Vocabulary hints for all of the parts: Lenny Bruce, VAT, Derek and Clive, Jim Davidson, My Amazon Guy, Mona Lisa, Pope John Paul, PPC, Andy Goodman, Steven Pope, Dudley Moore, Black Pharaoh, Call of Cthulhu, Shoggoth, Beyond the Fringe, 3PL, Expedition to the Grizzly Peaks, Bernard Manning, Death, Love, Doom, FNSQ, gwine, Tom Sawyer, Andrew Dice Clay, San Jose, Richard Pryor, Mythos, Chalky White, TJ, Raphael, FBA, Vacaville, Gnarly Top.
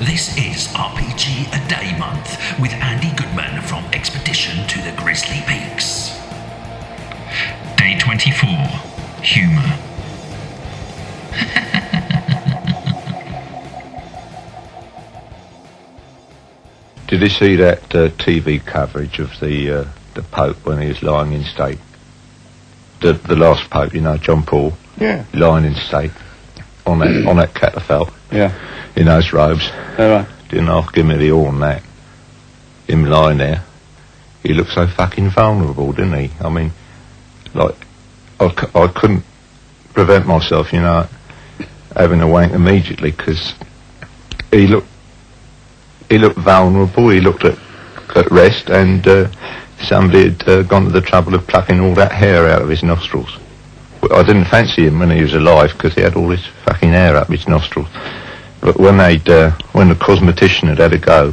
This is RPG A Day Month with Andy Goodman from Expedition to the Grizzly Peaks. Day 24, Humour. Did you see that TV coverage of the Pope when he was lying in state? The last Pope, you know, John Paul. Yeah. Lying in state on that catafalque. Yeah. In those robes. All right. Didn't half give me the horn, that. Him lying there. He looked so fucking vulnerable, didn't he? I mean, like, I couldn't prevent myself, you know, having a wank immediately, because he looked vulnerable, he looked at rest, and somebody had gone to the trouble of plucking all that hair out of his nostrils. I didn't fancy him when he was alive, because he had all his fucking hair up his nostrils. But when the cosmetician had had a go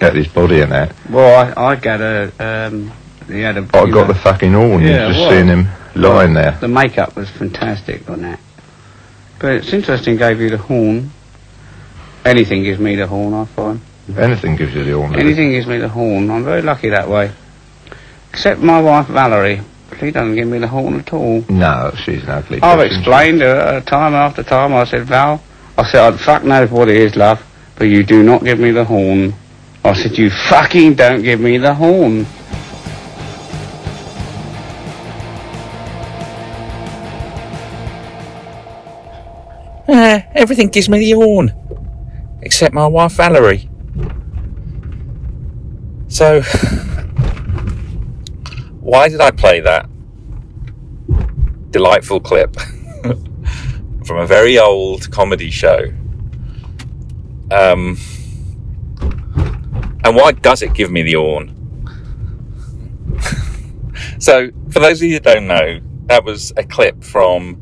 at his body and that... Well, I got a... he had a... I got the fucking horn, yeah, just seeing him lying there. The makeup was fantastic on that. But it's interesting, gave you the horn. Anything gives me the horn, I find. Anything gives you the horn? Anything gives me the horn. I'm very lucky that way. Except my wife, Valerie. She doesn't give me the horn at all. No, she's an ugly person. I've explained to her time after time. I said, Val... I said, I'd fuck knows what it is, love, but you do not give me the horn. I said, you fucking don't give me the horn. Everything gives me the horn. Except my wife, Valerie. So, why did I play that delightful clip? From a very old comedy show, and why does it give me the horn? So, for those of you who don't know, that was a clip from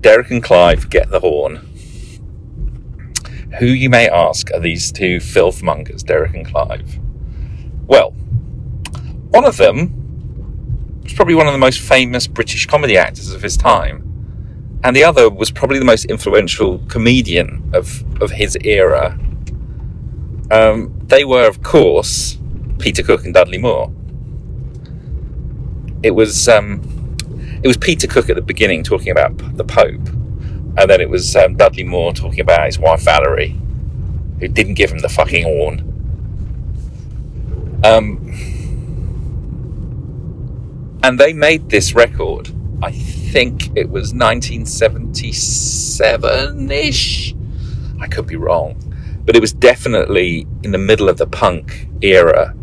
Derek and Clive, Get the Horn. Who, you may ask, are these two filthmongers, Derek and Clive? Well, one of them was probably one of the most famous British comedy actors of his time. And the other was probably the most influential comedian of his era. They were, of course, Peter Cook and Dudley Moore. It was Peter Cook at the beginning talking about the Pope, and then it was Dudley Moore talking about his wife Valerie, who didn't give him the fucking horn. And they made this record. I think it was 1977-ish. I could be wrong. But it was definitely in the middle of the punk era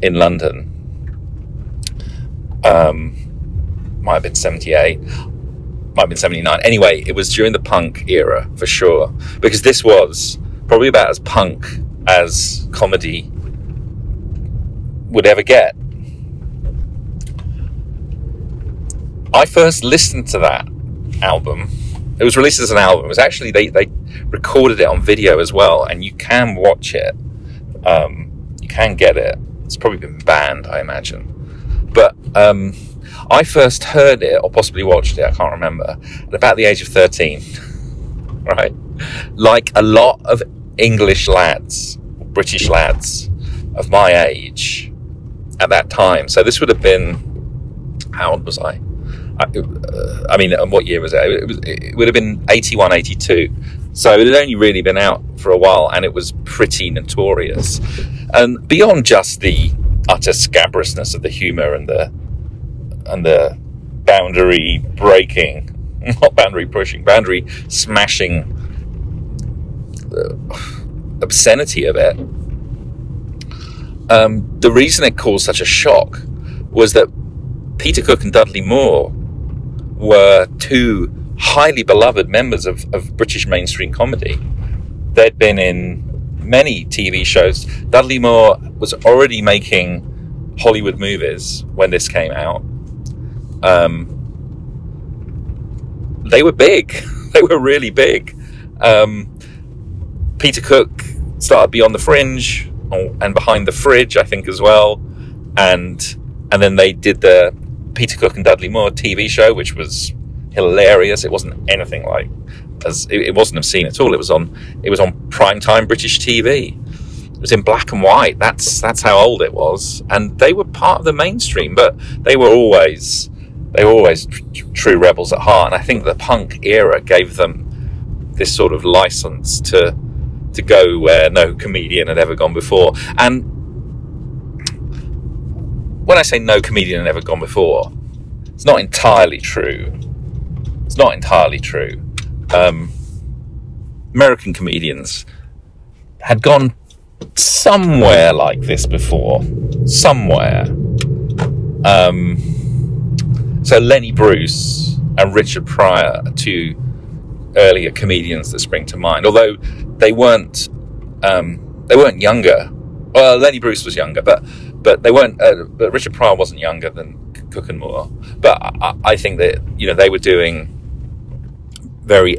in London. Might have been 78. Might have been 79. Anyway, it was during the punk era, for sure. Because this was probably about as punk as comedy would ever get. I first listened to that album. It was released as an album. It was actually, they recorded it on video as well, and you can watch it. You can get it. It's probably been banned, I imagine. But I first heard it, or possibly watched it, I can't remember, at about the age of 13. Right? Like a lot of English lads, British lads of my age at that time. So this would have been, how old was I? I mean, what year was it? It would have been 81, 82. So it had only really been out for a while, and it was pretty notorious. And beyond just the utter scabrousness of the humour and the boundary breaking, not boundary pushing, boundary smashing obscenity of it, the reason it caused such a shock was that Peter Cook and Dudley Moore were two highly beloved members of British mainstream comedy. They'd been in many TV shows. Dudley Moore was already making Hollywood movies when this came out. They were big. They were really big. Peter Cook started Beyond the Fringe and Behind the Fridge, I think, as well. And then they did the Peter Cook and Dudley Moore TV show, which was hilarious. It wasn't anything like as it wasn't obscene at all. It was on primetime British TV. It was in black and white. That's how old it was. And they were part of the mainstream, but they were always true rebels at heart. And I think the punk era gave them this sort of license to go where no comedian had ever gone before. And when I say no comedian had ever gone before, it's not entirely true. It's not entirely true. American comedians had gone somewhere like this before. Somewhere. So Lenny Bruce and Richard Pryor are two earlier comedians that spring to mind. Although they weren't younger. Well, Lenny Bruce was younger, but they weren't. But Richard Pryor wasn't younger than Cook and Moore. But I think that they were doing very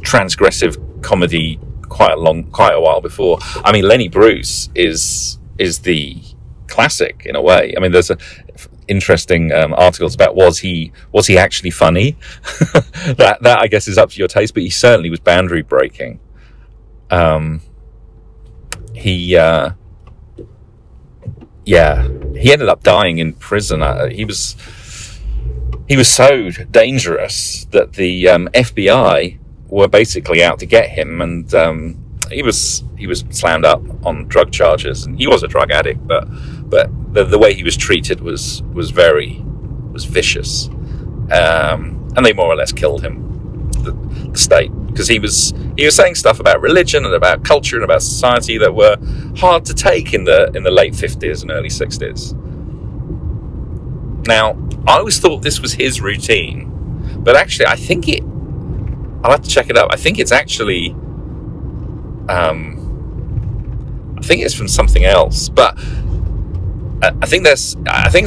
transgressive comedy quite a while before. I mean, Lenny Bruce is the classic in a way. I mean, there's interesting articles about was he actually funny? that I guess is up to your taste, but he certainly was boundary breaking. He ended up dying in prison. He was so dangerous that the FBI were basically out to get him, and he was slammed up on drug charges, and he was a drug addict. But the way he was treated was vicious, and they more or less killed him, the state, because he was saying stuff about religion and about culture and about society that were hard to take in the late 50s and early 60s. Now, I always thought this was his routine, but actually, I'll have to check it up. I think it's actually, I think it's from something else, but I think it's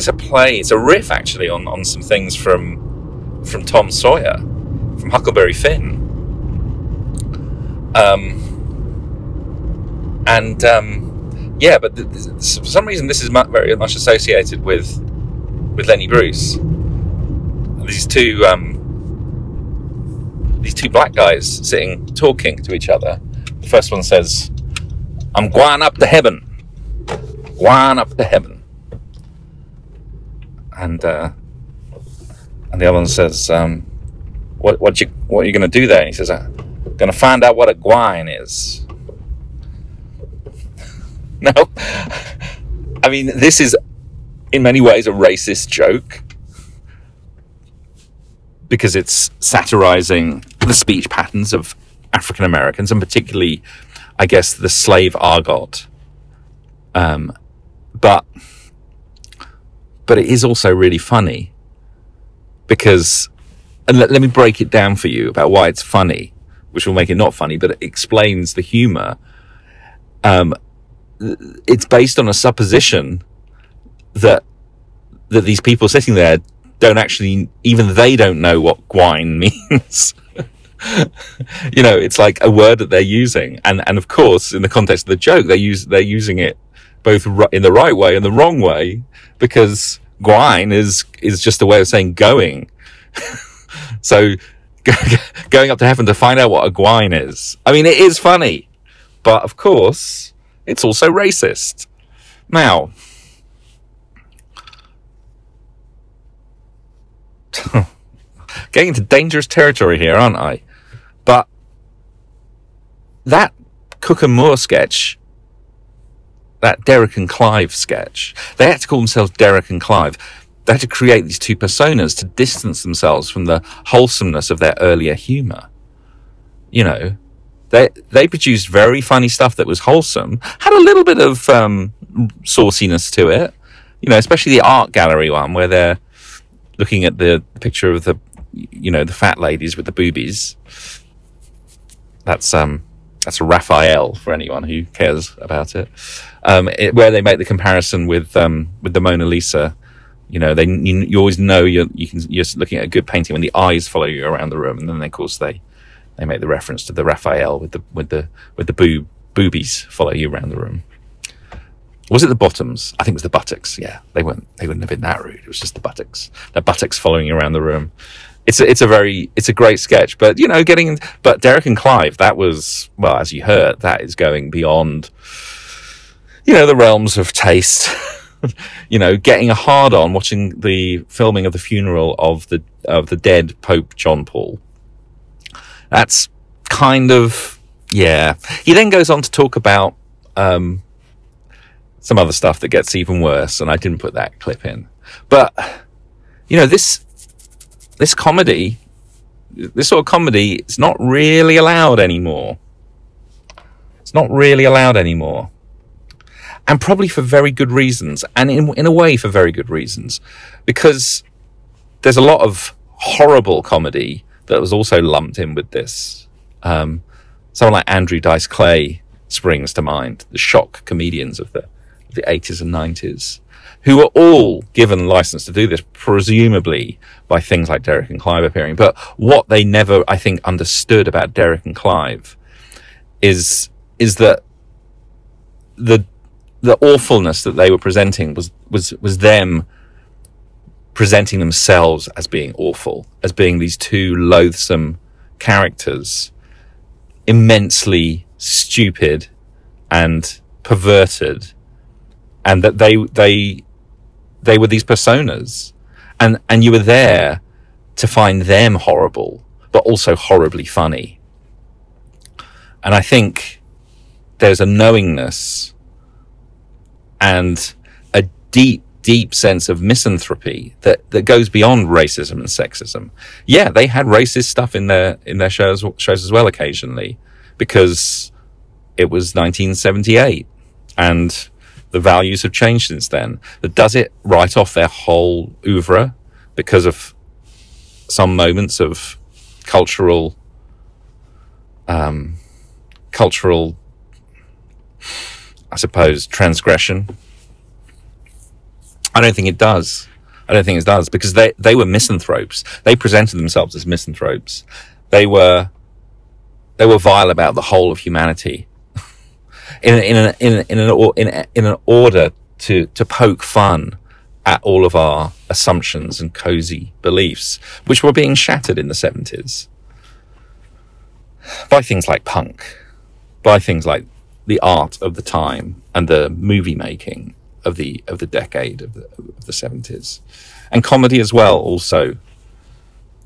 a play. It's a riff actually on some things from Tom Sawyer, from Huckleberry Finn, But for some reason, this is very much associated with Lenny Bruce. These two black guys sitting talking to each other. The first one says, "I'm gwine up to heaven. Gwine up to heaven." And the other one says, "What are you going to do there?" And he says, "I'm going to find out what a gwine is." No, I mean, this is in many ways a racist joke, because it's satirizing the speech patterns of African Americans, and particularly, I guess, the slave argot. But it is also really funny, because, and let me break it down for you about why it's funny, which will make it not funny, but it explains the humor. It's based on a supposition that these people sitting there don't actually, even they don't know what gwine means. It's like a word that they're using, and of course, in the context of the joke, they're using it both in the right way and the wrong way, because gwine is just a way of saying going. So going up to heaven to find out what a gwine is. I mean, it is funny, but of course, it's also racist. Now, getting into dangerous territory here, aren't I? But that Cook and Moore sketch, that Derek and Clive sketch, they had to call themselves Derek and Clive. They had to create these two personas to distance themselves from the wholesomeness of their earlier humour. They produced very funny stuff that was wholesome, had a little bit of sauciness to it, especially the art gallery one where they're looking at the picture of the fat ladies with the boobies. That's a Raphael for anyone who cares about it. Where they make the comparison with the Mona Lisa. You always know you're looking at a good painting when the eyes follow you around the room, and then of course they make the reference to the Raphael with the boobies follow you around the room. Was it the bottoms? I think it was the buttocks. Yeah, they wouldn't have been that rude. It was just the buttocks. The buttocks following you around the room. it's a great sketch. But you know, but Derek and Clive, that was, well, as you heard, that is going beyond, you know, the realms of taste. You know, getting a hard on watching the filming of the funeral of the dead Pope John Paul. That's kind of, yeah. He then goes on to talk about some other stuff that gets even worse, and I didn't put that clip in. But you know, this sort of comedy, it's not really allowed anymore. It's not really allowed anymore. And probably for very good reasons, and in a way for very good reasons, because there's a lot of horrible comedy that was also lumped in with this. Someone like Andrew Dice Clay springs to mind, the shock comedians of the 80s and 90s, who were all given license to do this, presumably by things like Derek and Clive appearing. But what they never, I think, understood about Derek and Clive is that the awfulness that they were presenting was them presenting themselves as being awful, as being these two loathsome characters, immensely stupid and perverted, and that they were these personas, and you were there to find them horrible, but also horribly funny. And I think there's a knowingness and a deep, deep sense of misanthropy that goes beyond racism and sexism. Yeah, they had racist stuff in their shows as well occasionally, because it was 1978 and the values have changed since then. But does it write off their whole oeuvre because of some moments of cultural, I suppose, transgression? I don't think it does. I don't think it does, because they were misanthropes. They presented themselves as misanthropes. They were vile about the whole of humanity, in an order to poke fun at all of our assumptions and cozy beliefs, which were being shattered in the 70s by things like punk, by things like the art of the time and the movie making of the decade of the 70s. And comedy as well also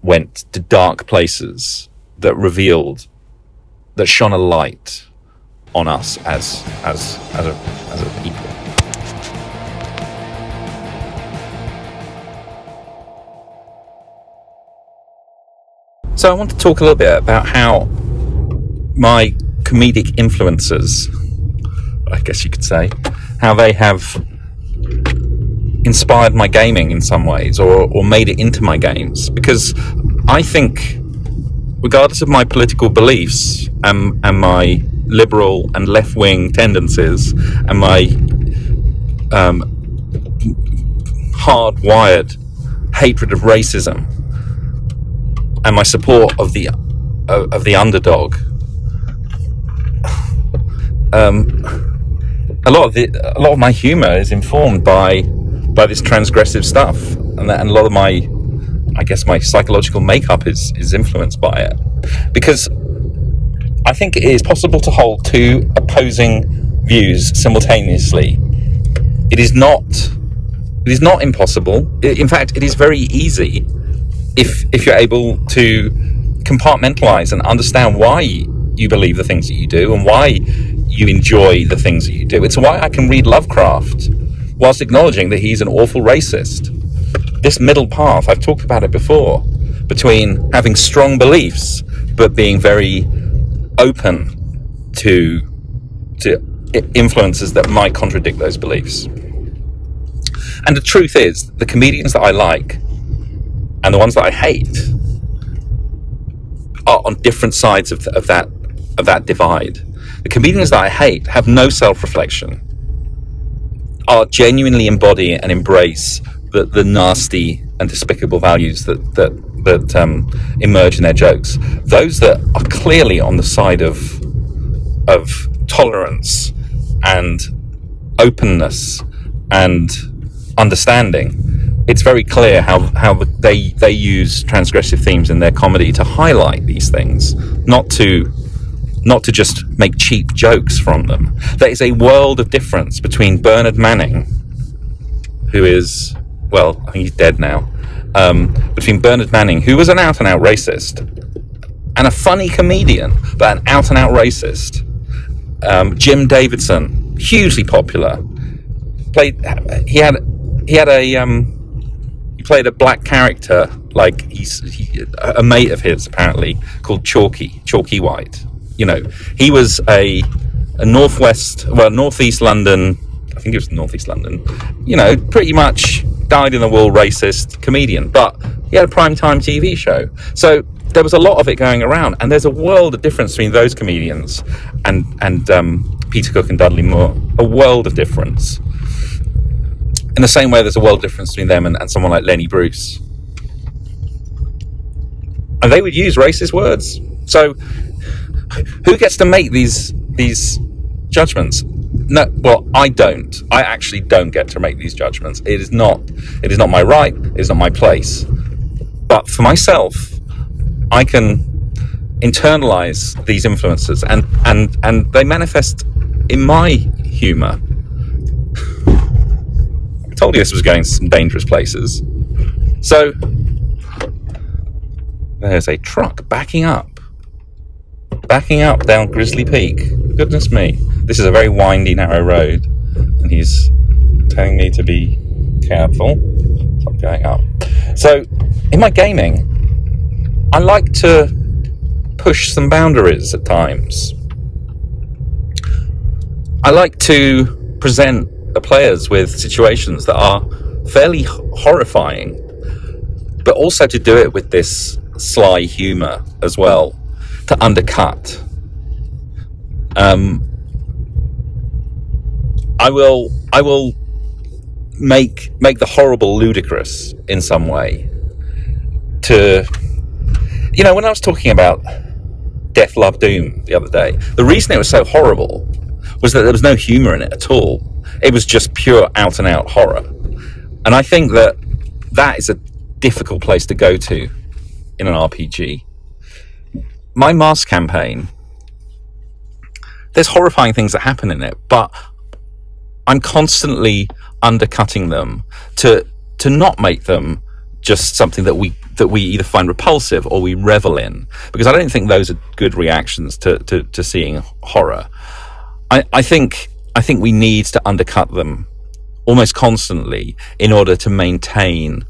went to dark places that shone a light on us as a people. So I want to talk a little bit about how my comedic influences, I guess you could say, how they have inspired my gaming in some ways, or made it into my games. Because I think, regardless of my political beliefs and my liberal and left-wing tendencies and my hard-wired hatred of racism and my support of the underdog, a lot of my humour is informed by this transgressive stuff, and a lot of my, I guess, my psychological makeup is influenced by it, because I think it is possible to hold two opposing views simultaneously. It is not impossible. In fact, it is very easy if you're able to compartmentalize and understand why you believe the things that you do and why you enjoy the things that you do. It's why I can read Lovecraft whilst acknowledging that he's an awful racist. This middle path, I've talked about it before, between having strong beliefs but being very open to influences that might contradict those beliefs. And the truth is, the comedians that I like and the ones that I hate are on different sides of that divide. The comedians that I hate have no self-reflection, are genuinely embody and embrace the nasty and despicable values that emerge in their jokes. Those that are clearly on the side of tolerance and openness and understanding it's very clear how they use transgressive themes in their comedy to highlight these things, not to just make cheap jokes from them. There is a world of difference between Bernard Manning, who is, well, I think he's dead now, between Bernard Manning, who was an out-and-out racist, and a funny comedian, but an out-and-out racist. Jim Davidson, hugely popular, played a black character, like a mate of his apparently called Chalky White. You know, he was a northeast London, I think it was northeast London, you know, pretty much died in the wool racist comedian, but he had a primetime TV show. So there was a lot of it going around, and there's a world of difference between those comedians and Peter Cook and Dudley Moore. A world of difference. In the same way, there's a world of difference between them and someone like Lenny Bruce. And they would use racist words. So who gets to make these judgments? No, well, I don't. I actually don't get to make these judgments. It is not my right. It is not my place. But for myself, I can internalize these influences and they manifest in my humor. I told you this was going to some dangerous places. So there's a truck backing up down Grizzly Peak. Goodness me. This is a very windy, narrow road, and he's telling me to be careful. I'm going up. So in my gaming, I like to push some boundaries at times. I like to present the players with situations that are fairly horrifying, but also to do it with this sly humor as well, to undercut. I will make the horrible ludicrous in some way. To... You know, when I was talking about Death, Love, Doom the other day, the reason it was so horrible was that there was no humour in it at all. It was just pure out-and-out horror. And I think that is a difficult place to go to in an RPG. My Mask campaign, there's horrifying things that happen in it, but I'm constantly undercutting them to not make them just something that we either find repulsive or we revel in, because I don't think those are good reactions to seeing horror. I think we need to undercut them almost constantly in order to maintain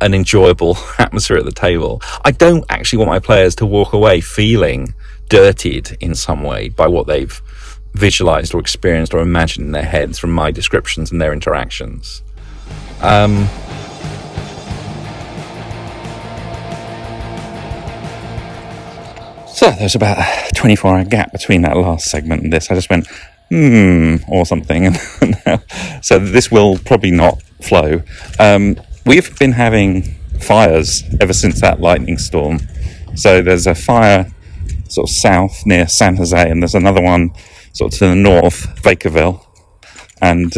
an enjoyable atmosphere at the table. I don't actually want my players to walk away feeling dirtied in some way by what they've visualized or experienced or imagined in their heads from my descriptions and their interactions. So there's about a 24-hour gap between that last segment and this. I just went, or something. So this will probably not flow. We've been having fires ever since that lightning storm. So there's a fire sort of south near San Jose, and there's another one sort of to the north, Vacaville. And,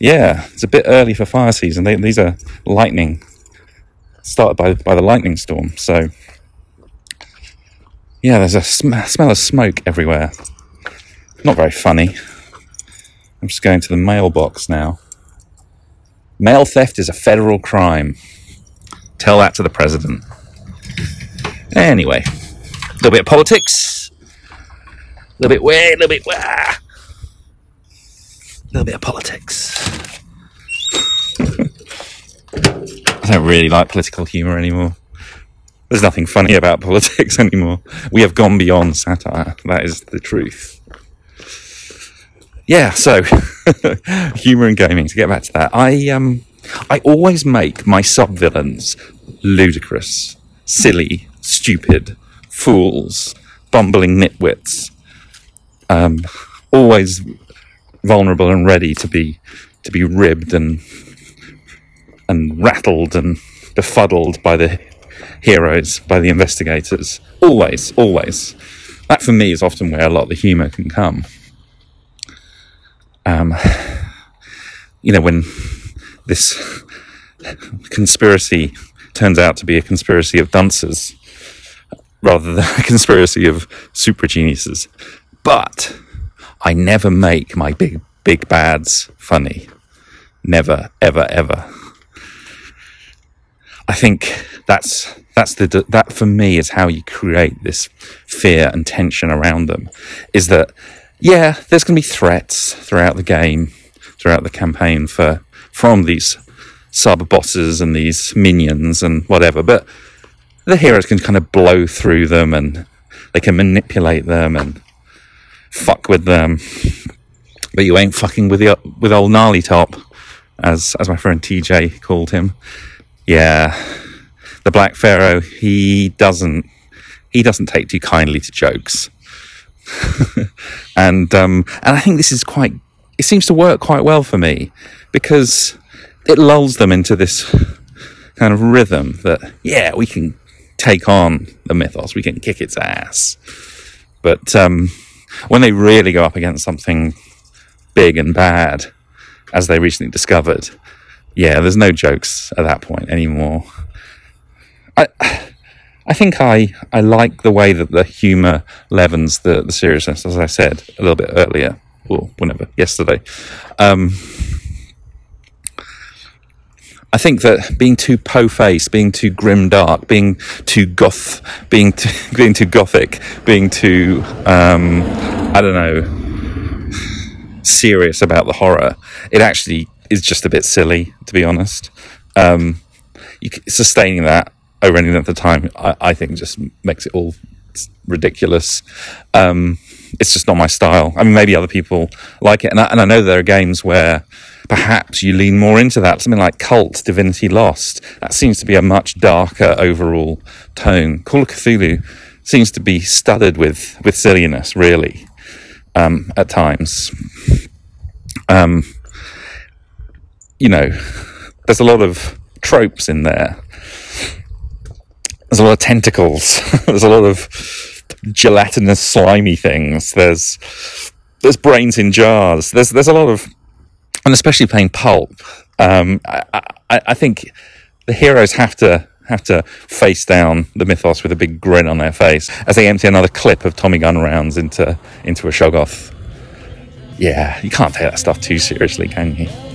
it's a bit early for fire season. These are lightning, started by the lightning storm, so... Yeah, there's a smell of smoke everywhere. Not very funny. I'm just going to the mailbox now. Mail theft is a federal crime. Tell that to the president. Anyway, a little bit of politics. A little bit way, a little bit wah. A little bit of politics. I don't really like political humour anymore. There's nothing funny about politics anymore. We have gone beyond satire. That is the truth. Yeah, so humour and gaming, to get back to that. I always make my sub-villains ludicrous, silly, stupid, fools, bumbling nitwits. Always vulnerable and ready to be ribbed and rattled and befuddled by the heroes, by the investigators. Always. That for me is often where a lot of the humour can come. When this conspiracy turns out to be a conspiracy of dunces rather than a conspiracy of super geniuses. But I never make my big bads funny. Never, ever, ever. I think that for me is how you create this fear and tension around them. Is that, yeah, there's going to be threats throughout the game, throughout the campaign from these sub-bosses and these minions and whatever, but the heroes can kind of blow through them and they can manipulate them and fuck with them. But you ain't fucking with old Gnarly Top, as my friend TJ called him. Yeah, the Black Pharaoh, he doesn't take too kindly to jokes. And I think this is it seems to work quite well for me, because it lulls them into this kind of rhythm that, yeah, we can take on the Mythos, we can kick its ass. But when they really go up against something big and bad, as they recently discovered, yeah, there's no jokes at that point anymore. I think I like the way that the humour leavens the seriousness, as I said a little bit earlier, or whenever, yesterday. I think that being too po-faced, being too grim-dark, being too goth, being too gothic, being too, I don't know, serious about the horror, it actually is just a bit silly, to be honest. Sustaining that over any length of time, I think, just makes it all ridiculous. It's just not my style. I mean, maybe other people like it, and I know there are games where perhaps you lean more into that. Something like Cult, Divinity Lost, that seems to be a much darker overall tone. Call of Cthulhu seems to be studded with silliness, really, at times. You know, there's a lot of tropes in there. There's a lot of tentacles. There's a lot of gelatinous, slimy things. There's brains in jars. There's a lot of, and especially playing pulp. I think the heroes have to face down the Mythos with a big grin on their face as they empty another clip of Tommy gun rounds into a Shoggoth. Yeah, you can't take that stuff too seriously, can you?